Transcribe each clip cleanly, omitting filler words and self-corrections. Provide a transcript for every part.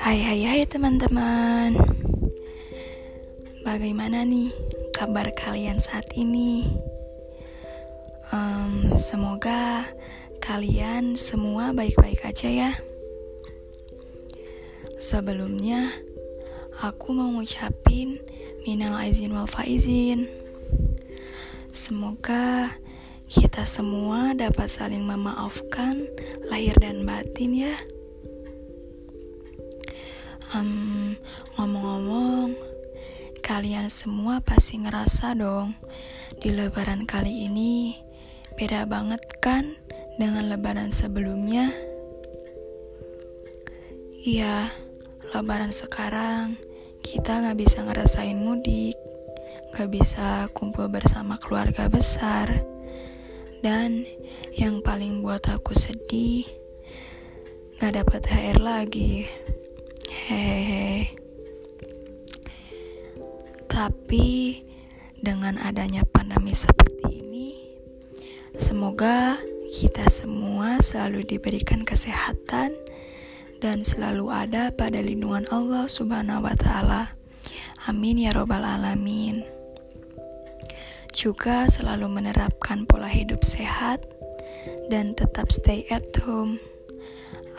Hai teman-teman. Bagaimana nih kabar kalian saat ini? Semoga kalian semua baik-baik aja ya. Sebelumnya aku mau ngucapin minal aizin wal faizin. Semoga kita semua dapat saling memaafkan lahir dan batin ya. Ngomong-ngomong, kalian semua pasti ngerasa dong di lebaran kali ini beda banget kan dengan lebaran sebelumnya? Iya, lebaran sekarang kita gak bisa ngerasain mudik, gak bisa kumpul bersama keluarga besar. Dan yang paling buat aku sedih, gak dapat THR lagi. Hehehe. Tapi dengan adanya pandemi seperti ini, semoga kita semua selalu diberikan kesehatan dan selalu ada pada lindungan Allah Subhanahu wa Ta'ala. Amin ya Robbal Alamin. Juga selalu menerapkan pola hidup sehat dan tetap stay at home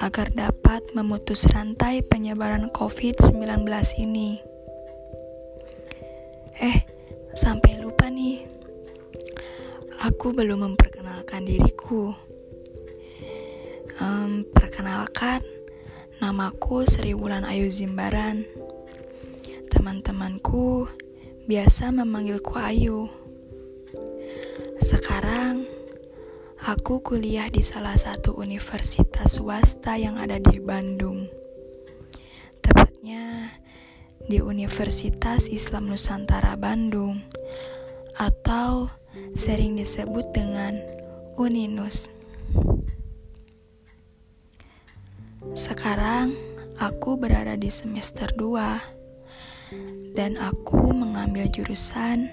agar dapat memutus rantai penyebaran COVID-19 ini. Sampai lupa nih, aku belum memperkenalkan diriku. Perkenalkan, namaku Sriwulan Ayu Jimbaran. Teman-temanku biasa memanggilku Ayu. Sekarang, aku kuliah di salah satu universitas swasta yang ada di Bandung. Tepatnya di Universitas Islam Nusantara Bandung, atau sering disebut dengan UNINUS. Sekarang, aku berada di semester 2, dan aku mengambil jurusan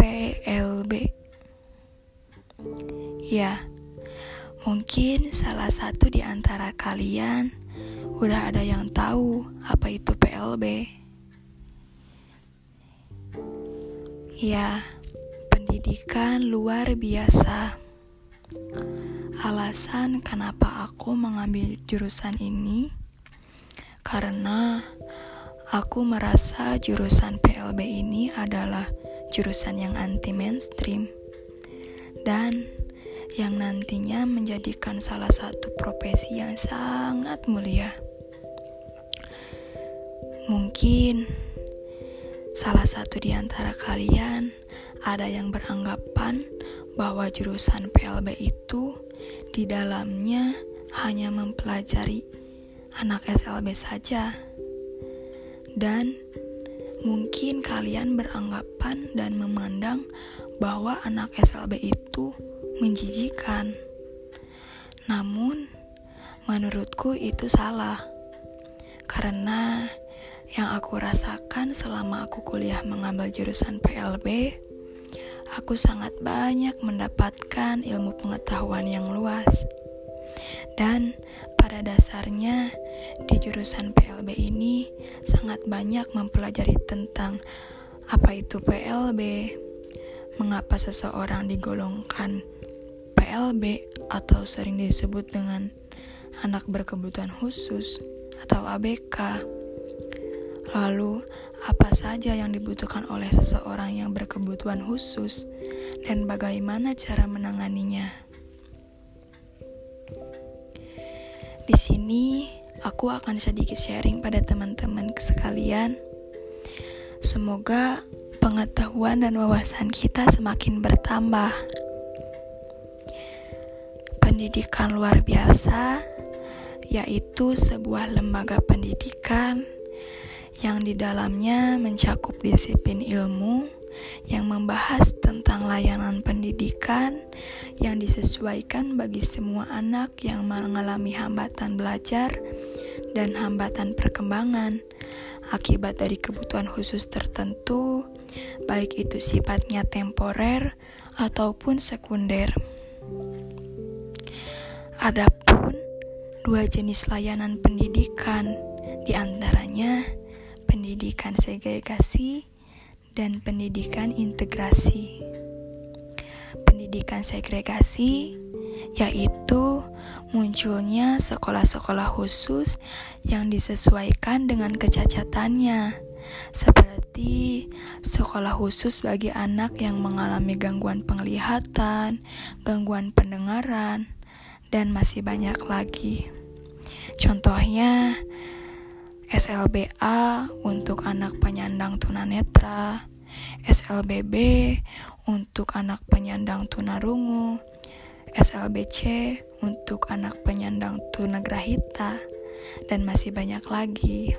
PLB. Ya, mungkin salah satu di antara kalian udah ada yang tahu apa itu PLB. Ya, pendidikan luar biasa. Alasan kenapa aku mengambil jurusan ini, karena aku merasa jurusan PLB ini adalah jurusan yang anti-mainstream dan yang nantinya menjadikan salah satu profesi yang sangat mulia. Mungkin salah satu di antara kalian ada yang beranggapan bahwa jurusan PLB itu di dalamnya hanya mempelajari anak SLB saja, dan mungkin kalian beranggapan dan memandang bahwa anak SLB itu menjijikan. Namun, menurutku itu salah. Karena yang aku rasakan selama aku kuliah mengambil jurusan PLB, aku sangat banyak mendapatkan ilmu pengetahuan yang luas. Dan pada dasarnya, di jurusan PLB ini sangat banyak mempelajari tentang apa itu PLB, mengapa seseorang digolongkan PLB atau sering disebut dengan anak berkebutuhan khusus atau ABK. Lalu, apa saja yang dibutuhkan oleh seseorang yang berkebutuhan khusus dan bagaimana cara menanganinya. Di sini, aku akan sedikit sharing pada teman-teman sekalian. Semoga pengetahuan dan wawasan kita semakin bertambah. Pendidikan luar biasa yaitu sebuah lembaga pendidikan yang di dalamnya mencakup disiplin ilmu yang membahas tentang layanan pendidikan yang disesuaikan bagi semua anak yang mengalami hambatan belajar dan hambatan perkembangan akibat dari kebutuhan khusus tertentu, baik itu sifatnya temporer ataupun sekunder. Adapun dua jenis layanan pendidikan, di antaranya pendidikan segregasi dan pendidikan integrasi. Pendidikan segregasi yaitu munculnya sekolah-sekolah khusus yang disesuaikan dengan kecacatannya, seperti sekolah khusus bagi anak yang mengalami gangguan penglihatan, gangguan pendengaran, dan masih banyak lagi. Contohnya SLBA untuk anak penyandang tunanetra, SLBB untuk anak penyandang tunarungu, SLBC untuk anak penyandang tunagrahita, dan masih banyak lagi.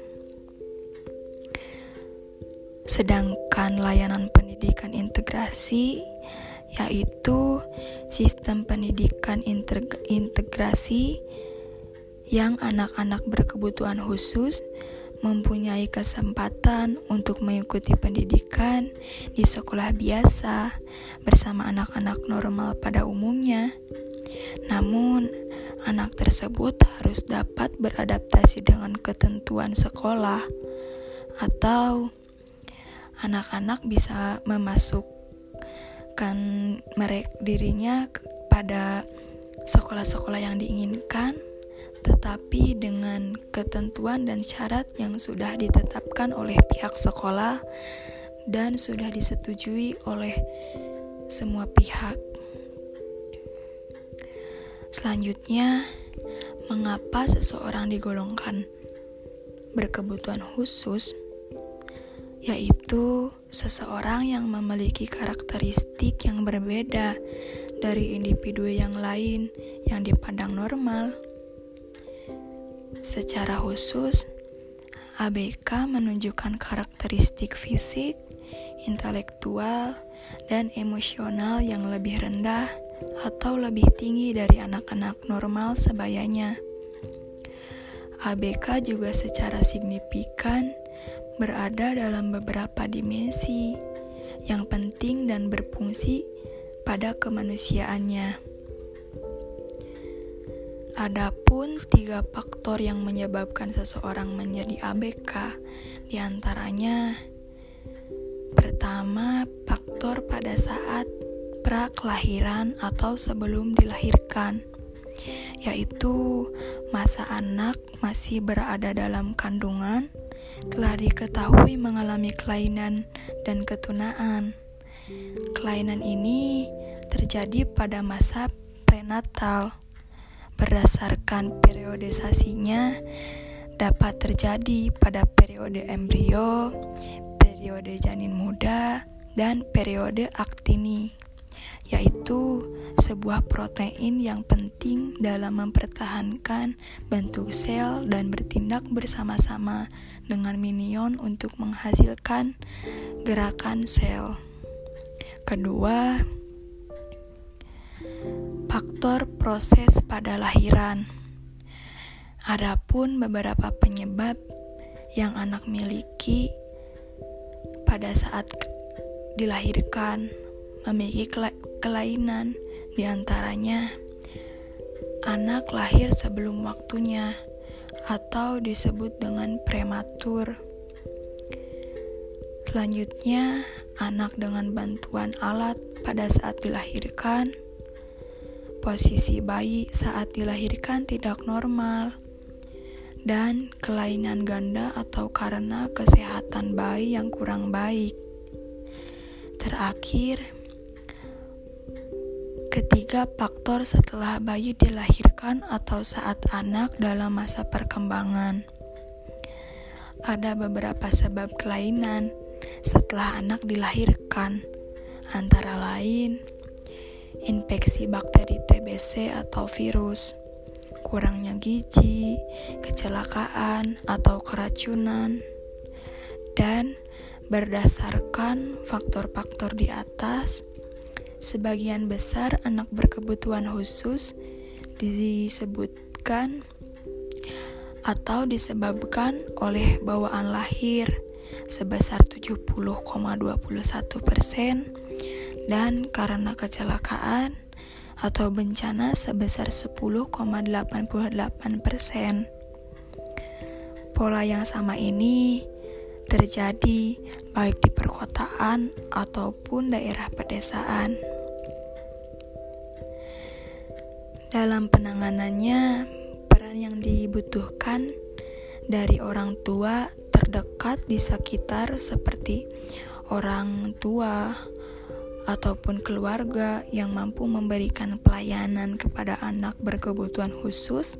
Sedangkan layanan pendidikan integrasi yaitu sistem pendidikan integrasi yang anak-anak berkebutuhan khusus mempunyai kesempatan untuk mengikuti pendidikan di sekolah biasa bersama anak-anak normal pada umumnya. Namun, anak tersebut harus dapat beradaptasi dengan ketentuan sekolah, atau anak-anak bisa memasukkan dirinya pada sekolah-sekolah yang diinginkan, tetapi dengan ketentuan dan syarat yang sudah ditetapkan oleh pihak sekolah dan sudah disetujui oleh semua pihak. Selanjutnya, mengapa seseorang digolongkan berkebutuhan khusus? Yaitu seseorang yang memiliki karakteristik yang berbeda dari individu yang lain yang dipandang normal. Secara khusus, ABK menunjukkan karakteristik fisik, intelektual, dan emosional yang lebih rendah atau lebih tinggi dari anak-anak normal sebayanya. ABK juga secara signifikan berada dalam beberapa dimensi yang penting dan berfungsi pada kemanusiaannya. Adapun tiga faktor yang menyebabkan seseorang menjadi ABK, diantaranya: pertama, faktor pada saat prakelahiran atau sebelum dilahirkan, yaitu masa anak masih berada dalam kandungan telah diketahui mengalami kelainan dan ketunaan. Kelainan ini terjadi pada masa prenatal. Berdasarkan periodisasinya dapat terjadi pada periode embrio, periode janin muda, dan periode aktini, yaitu sebuah protein yang penting dalam mempertahankan bentuk sel dan bertindak bersama-sama dengan minion untuk menghasilkan gerakan sel. Kedua, faktor proses pada lahiran. Adapun beberapa penyebab yang anak miliki pada saat dilahirkan memiliki kelainan, diantaranya anak lahir sebelum waktunya atau disebut dengan prematur. Selanjutnya, anak dengan bantuan alat pada saat dilahirkan, posisi bayi saat dilahirkan tidak normal, dan kelainan ganda atau karena kesehatan bayi yang kurang baik. Terakhir, ketiga faktor setelah bayi dilahirkan atau saat anak dalam masa perkembangan. Ada beberapa sebab kelainan setelah anak dilahirkan, antara lain infeksi bakteri TBC atau virus, kurangnya gizi, kecelakaan atau keracunan, dan berdasarkan faktor-faktor di atas, sebagian besar anak berkebutuhan khusus disebutkan atau disebabkan oleh bawaan lahir sebesar 70,21% dan karena kecelakaan atau bencana sebesar 10,88%. Pola yang sama ini terjadi baik di perkotaan ataupun daerah pedesaan. Dalam penanganannya, peran yang dibutuhkan dari orang tua terdekat di sekitar seperti orang tua ataupun keluarga yang mampu memberikan pelayanan kepada anak berkebutuhan khusus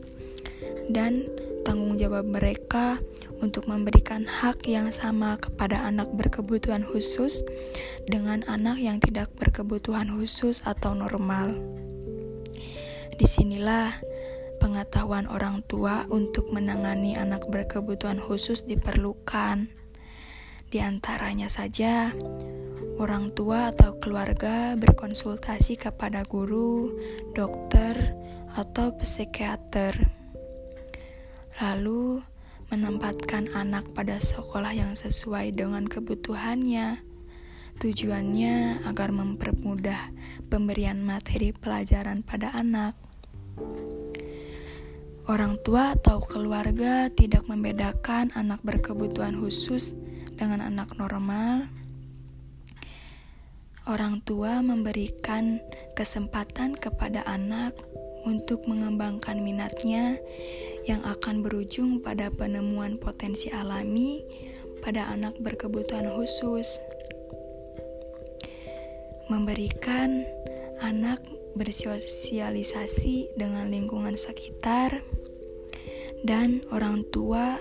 dan tanggung jawab mereka untuk memberikan hak yang sama kepada anak berkebutuhan khusus dengan anak yang tidak berkebutuhan khusus atau normal. Disinilah pengetahuan orang tua untuk menangani anak berkebutuhan khusus diperlukan. Di antaranya saja, orang tua atau keluarga berkonsultasi kepada guru, dokter, atau psikiater. Lalu, menempatkan anak pada sekolah yang sesuai dengan kebutuhannya. Tujuannya agar mempermudah pemberian materi pelajaran pada anak. Orang tua atau keluarga tidak membedakan anak berkebutuhan khusus dengan anak normal. Orang tua memberikan kesempatan kepada anak untuk mengembangkan minatnya yang akan berujung pada penemuan potensi alami pada anak berkebutuhan khusus. Memberikan anak bersosialisasi dengan lingkungan sekitar, dan orang tua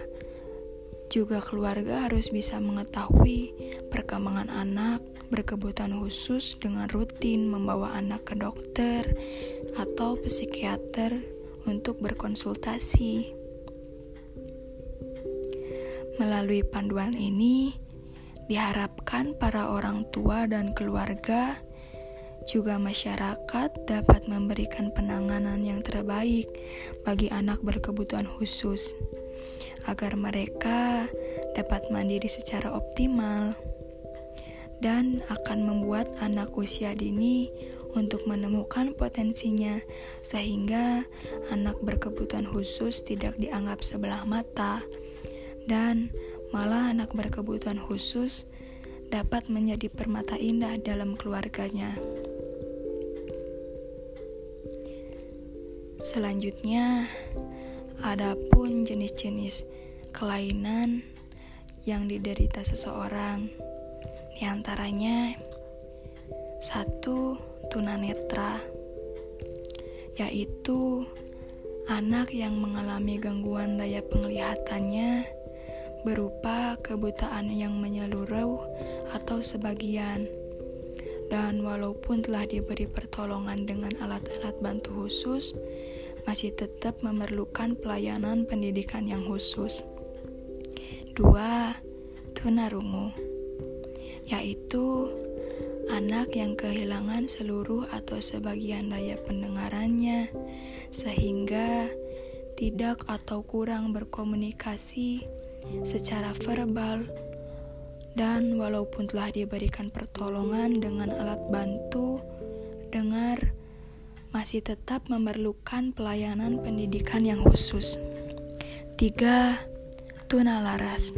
juga keluarga harus bisa mengetahui perkembangan anak berkebutuhan khusus dengan rutin membawa anak ke dokter atau psikiater untuk berkonsultasi. Melalui panduan ini, diharapkan para orang tua dan keluarga juga masyarakat dapat memberikan penanganan yang terbaik bagi anak berkebutuhan khusus agar mereka dapat mandiri secara optimal dan akan membuat anak usia dini untuk menemukan potensinya, sehingga anak berkebutuhan khusus tidak dianggap sebelah mata, dan malah anak berkebutuhan khusus dapat menjadi permata indah dalam keluarganya. Selanjutnya, adapun jenis-jenis kelainan yang diderita seseorang, di antaranya 1. Tunanetra, yaitu anak yang mengalami gangguan daya penglihatannya berupa kebutaan yang menyeluruh atau sebagian, dan walaupun telah diberi pertolongan dengan alat-alat bantu khusus masih tetap memerlukan pelayanan pendidikan yang khusus. 2. Tunarungu, yaitu anak yang kehilangan seluruh atau sebagian daya pendengarannya sehingga tidak atau kurang berkomunikasi secara verbal, dan walaupun telah diberikan pertolongan dengan alat bantu dengar masih tetap memerlukan pelayanan pendidikan yang khusus. 3. Tunalaras,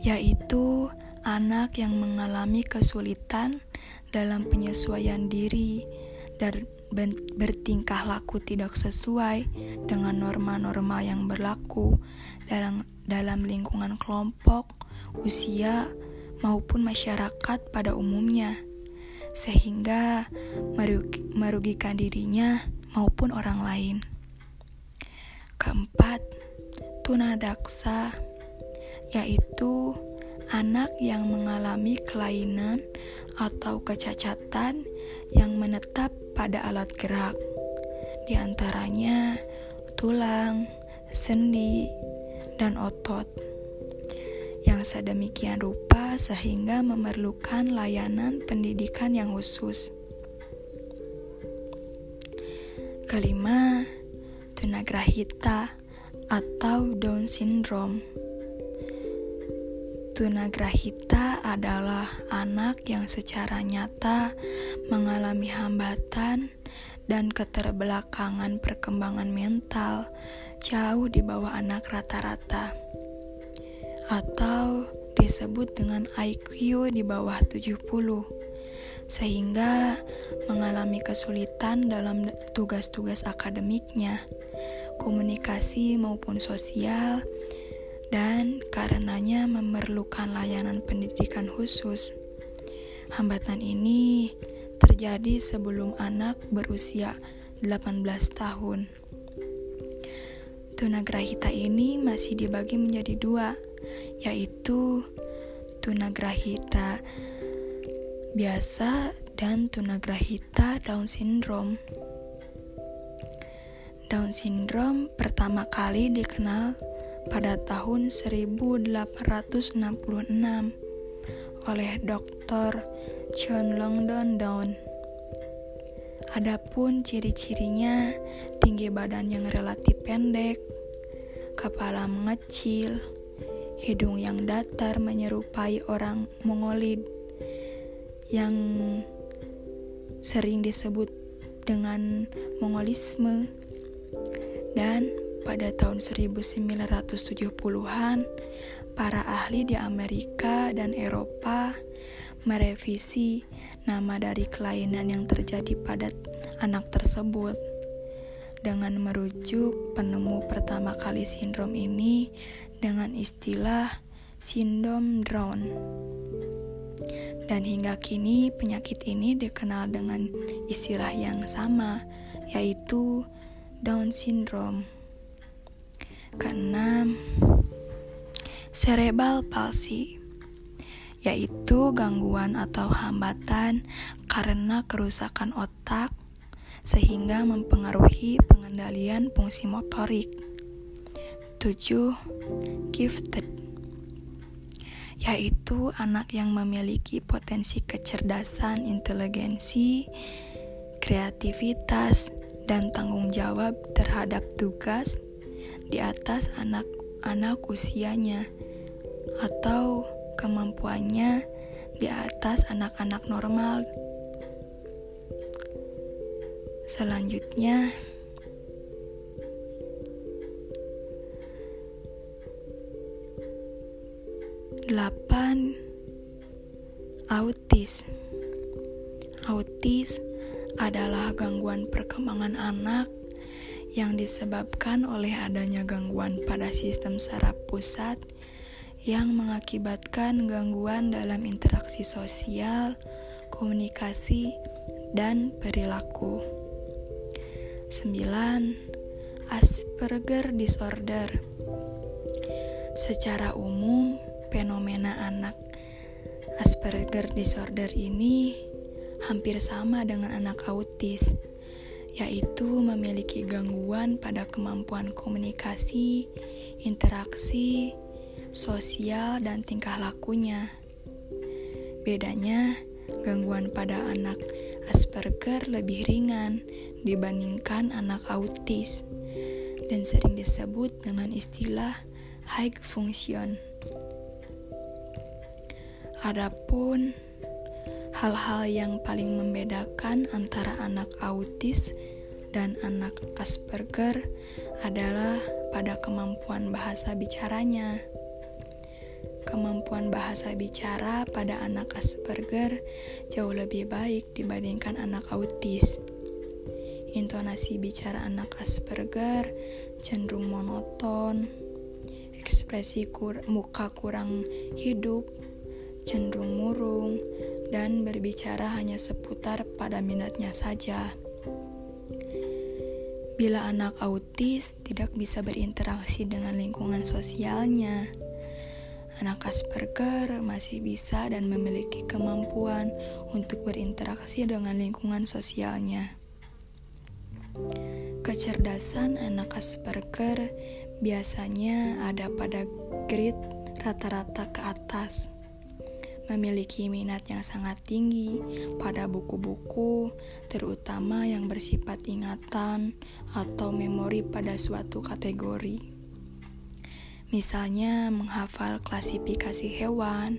yaitu anak yang mengalami kesulitan dalam penyesuaian diri dan bertingkah laku tidak sesuai dengan norma-norma yang berlaku dalam lingkungan kelompok, usia, maupun masyarakat pada umumnya, sehingga merugikan dirinya maupun orang lain. 4. Tunadaksa, yaitu anak yang mengalami kelainan atau kecacatan yang menetap pada alat gerak, di antaranya tulang, sendi, dan otot, yang sedemikian rupa sehingga memerlukan layanan pendidikan yang khusus. 5. Tunagrahita atau Down syndrome. Tunagrahita adalah anak yang secara nyata mengalami hambatan dan keterbelakangan perkembangan mental jauh di bawah anak rata-rata, atau disebut dengan IQ di bawah 70, sehingga mengalami kesulitan dalam tugas-tugas akademiknya, komunikasi maupun sosial, dan karenanya memerlukan layanan pendidikan khusus. Hambatan ini terjadi sebelum anak berusia 18 tahun. Tunagrahita ini masih dibagi menjadi dua, yaitu tunagrahita biasa dan tunagrahita Down syndrome. Down syndrome pertama kali dikenal pada tahun 1866 oleh Dr. John Langdon Down. Adapun ciri-cirinya, tinggi badan yang relatif pendek, kepala mengecil, hidung yang datar menyerupai orang Mongolid yang sering disebut dengan Mongolisme, dan pada tahun 1970-an, para ahli di Amerika dan Eropa merevisi nama dari kelainan yang terjadi pada anak tersebut dengan merujuk penemu pertama kali sindrom ini dengan istilah sindrom Down. Dan hingga kini penyakit ini dikenal dengan istilah yang sama, yaitu Down syndrome. Keenam, cerebral palsy, yaitu gangguan atau hambatan karena kerusakan otak sehingga mempengaruhi pengendalian fungsi motorik. 7. Gifted, yaitu anak yang memiliki potensi kecerdasan, inteligensi, kreativitas, dan tanggung jawab terhadap tugas di atas anak-anak usianya atau kemampuannya di atas anak-anak normal. Selanjutnya, delapan, autis. Autis adalah gangguan perkembangan anak yang disebabkan oleh adanya gangguan pada sistem saraf pusat yang mengakibatkan gangguan dalam interaksi sosial, komunikasi, dan perilaku. 9. Asperger Disorder. Secara umum, fenomena anak Asperger Disorder ini hampir sama dengan anak autis, yaitu memiliki gangguan pada kemampuan komunikasi, interaksi sosial, dan tingkah lakunya. Bedanya, gangguan pada anak Asperger lebih ringan dibandingkan anak autis dan sering disebut dengan istilah high function. Adapun hal-hal yang paling membedakan antara anak autis dan anak Asperger adalah pada kemampuan bahasa bicaranya. Kemampuan bahasa bicara pada anak Asperger jauh lebih baik dibandingkan anak autis. Intonasi bicara anak Asperger cenderung monoton, ekspresi muka kurang hidup, cenderung murung, dan berbicara hanya seputar pada minatnya saja. Bila anak autis tidak bisa berinteraksi dengan lingkungan sosialnya, anak Asperger masih bisa dan memiliki kemampuan untuk berinteraksi dengan lingkungan sosialnya. Kecerdasan anak Asperger biasanya ada pada grade rata-rata ke atas, memiliki minat yang sangat tinggi pada buku-buku, terutama yang bersifat ingatan atau memori pada suatu kategori. Misalnya menghafal klasifikasi hewan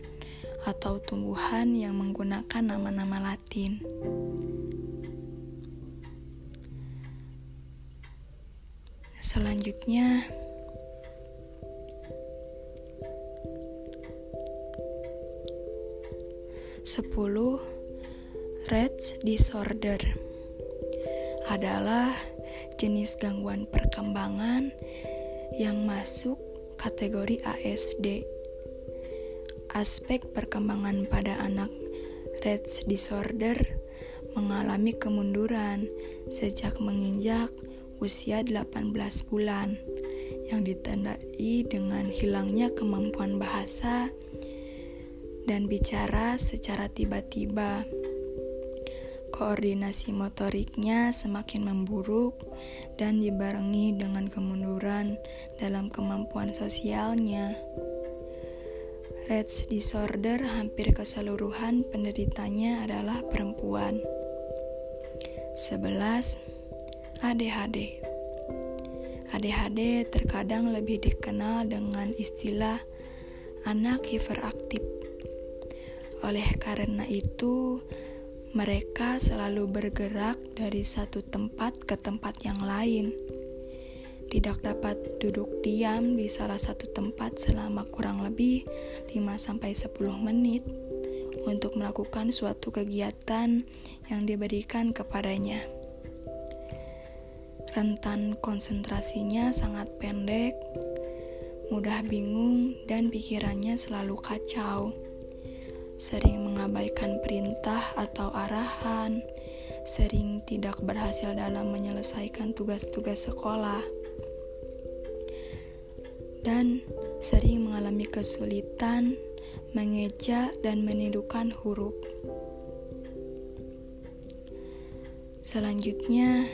atau tumbuhan yang menggunakan nama-nama Latin. Selanjutnya, Rett Disorder adalah jenis gangguan perkembangan yang masuk kategori ASD. Aspek perkembangan pada anak Rett Disorder mengalami kemunduran sejak menginjak usia 18 bulan yang ditandai dengan hilangnya kemampuan bahasa dan bicara secara tiba-tiba. Koordinasi motoriknya semakin memburuk dan dibarengi dengan kemunduran dalam kemampuan sosialnya. Rett Disorder hampir keseluruhan penderitanya adalah perempuan. 11. ADHD. ADHD terkadang lebih dikenal dengan istilah anak hiperaktif. Oleh karena itu, mereka selalu bergerak dari satu tempat ke tempat yang lain. Tidak dapat duduk diam di salah satu tempat selama kurang lebih 5-10 menit untuk melakukan suatu kegiatan yang diberikan kepadanya. Rentan konsentrasinya sangat pendek, mudah bingung, dan pikirannya selalu kacau. Sering mengabaikan perintah atau arahan, sering tidak berhasil dalam menyelesaikan tugas-tugas sekolah, dan sering mengalami kesulitan mengeja dan menirukan huruf. Selanjutnya,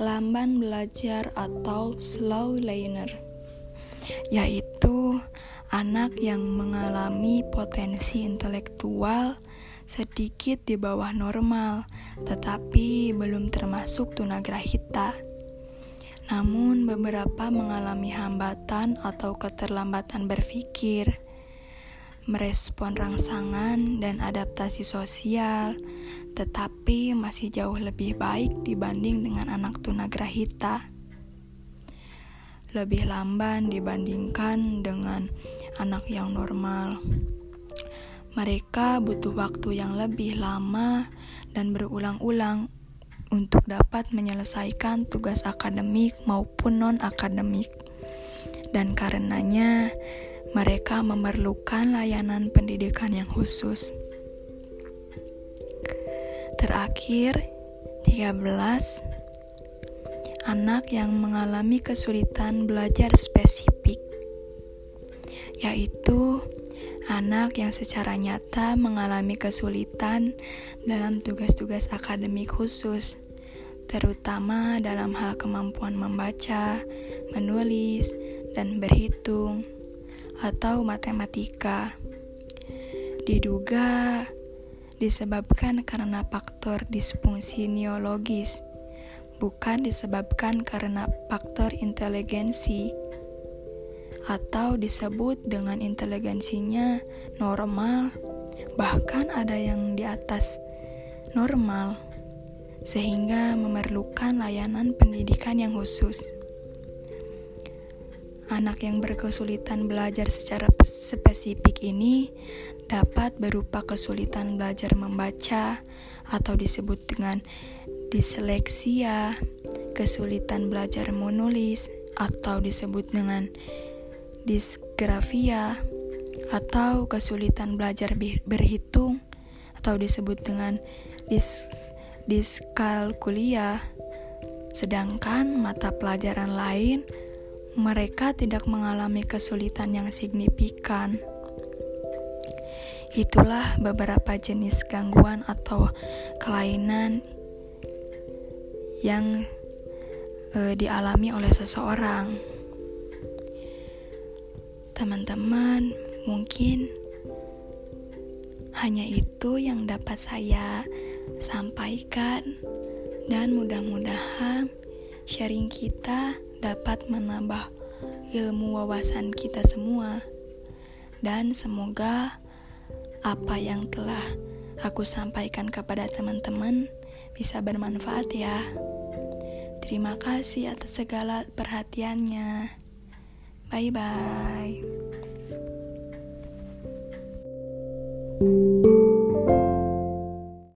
lamban belajar atau slow learner, yaitu anak yang mengalami potensi intelektual sedikit di bawah normal tetapi belum termasuk tunagrahita. Namun beberapa mengalami hambatan atau keterlambatan berpikir, merespon rangsangan dan adaptasi sosial, tetapi masih jauh lebih baik dibanding dengan anak tunagrahita. Lebih lamban dibandingkan dengan anak yang normal. Mereka butuh waktu yang lebih lama dan berulang-ulang untuk dapat menyelesaikan tugas akademik maupun non-akademik. Dan karenanya, mereka memerlukan layanan pendidikan yang khusus. Terakhir, 13. Anak yang mengalami kesulitan belajar spesifik, yaitu anak yang secara nyata mengalami kesulitan dalam tugas-tugas akademik khusus, terutama dalam hal kemampuan membaca, menulis, dan berhitung atau matematika. Diduga disebabkan karena faktor disfungsi neurologis, bukan disebabkan karena faktor inteligensi, atau disebut dengan inteligensinya normal, bahkan ada yang di atas normal, sehingga memerlukan layanan pendidikan yang khusus. Anak yang berkesulitan belajar secara spesifik ini dapat berupa kesulitan belajar membaca atau disebut dengan disleksia, kesulitan belajar menulis atau disebut dengan disgrafia, atau kesulitan belajar berhitung atau disebut dengan diskalkulia. Sedangkan mata pelajaran lain, mereka tidak mengalami kesulitan yang signifikan. Itulah beberapa jenis gangguan atau kelainan yang dialami oleh seseorang. Teman-teman mungkin Hanya itu yang dapat saya sampaikan, dan mudah-mudahan sharing kita dapat menambah ilmu wawasan kita semua. Dan semoga apa yang telah aku sampaikan kepada teman-teman bisa bermanfaat ya. Terima kasih atas segala perhatiannya. Bye-bye.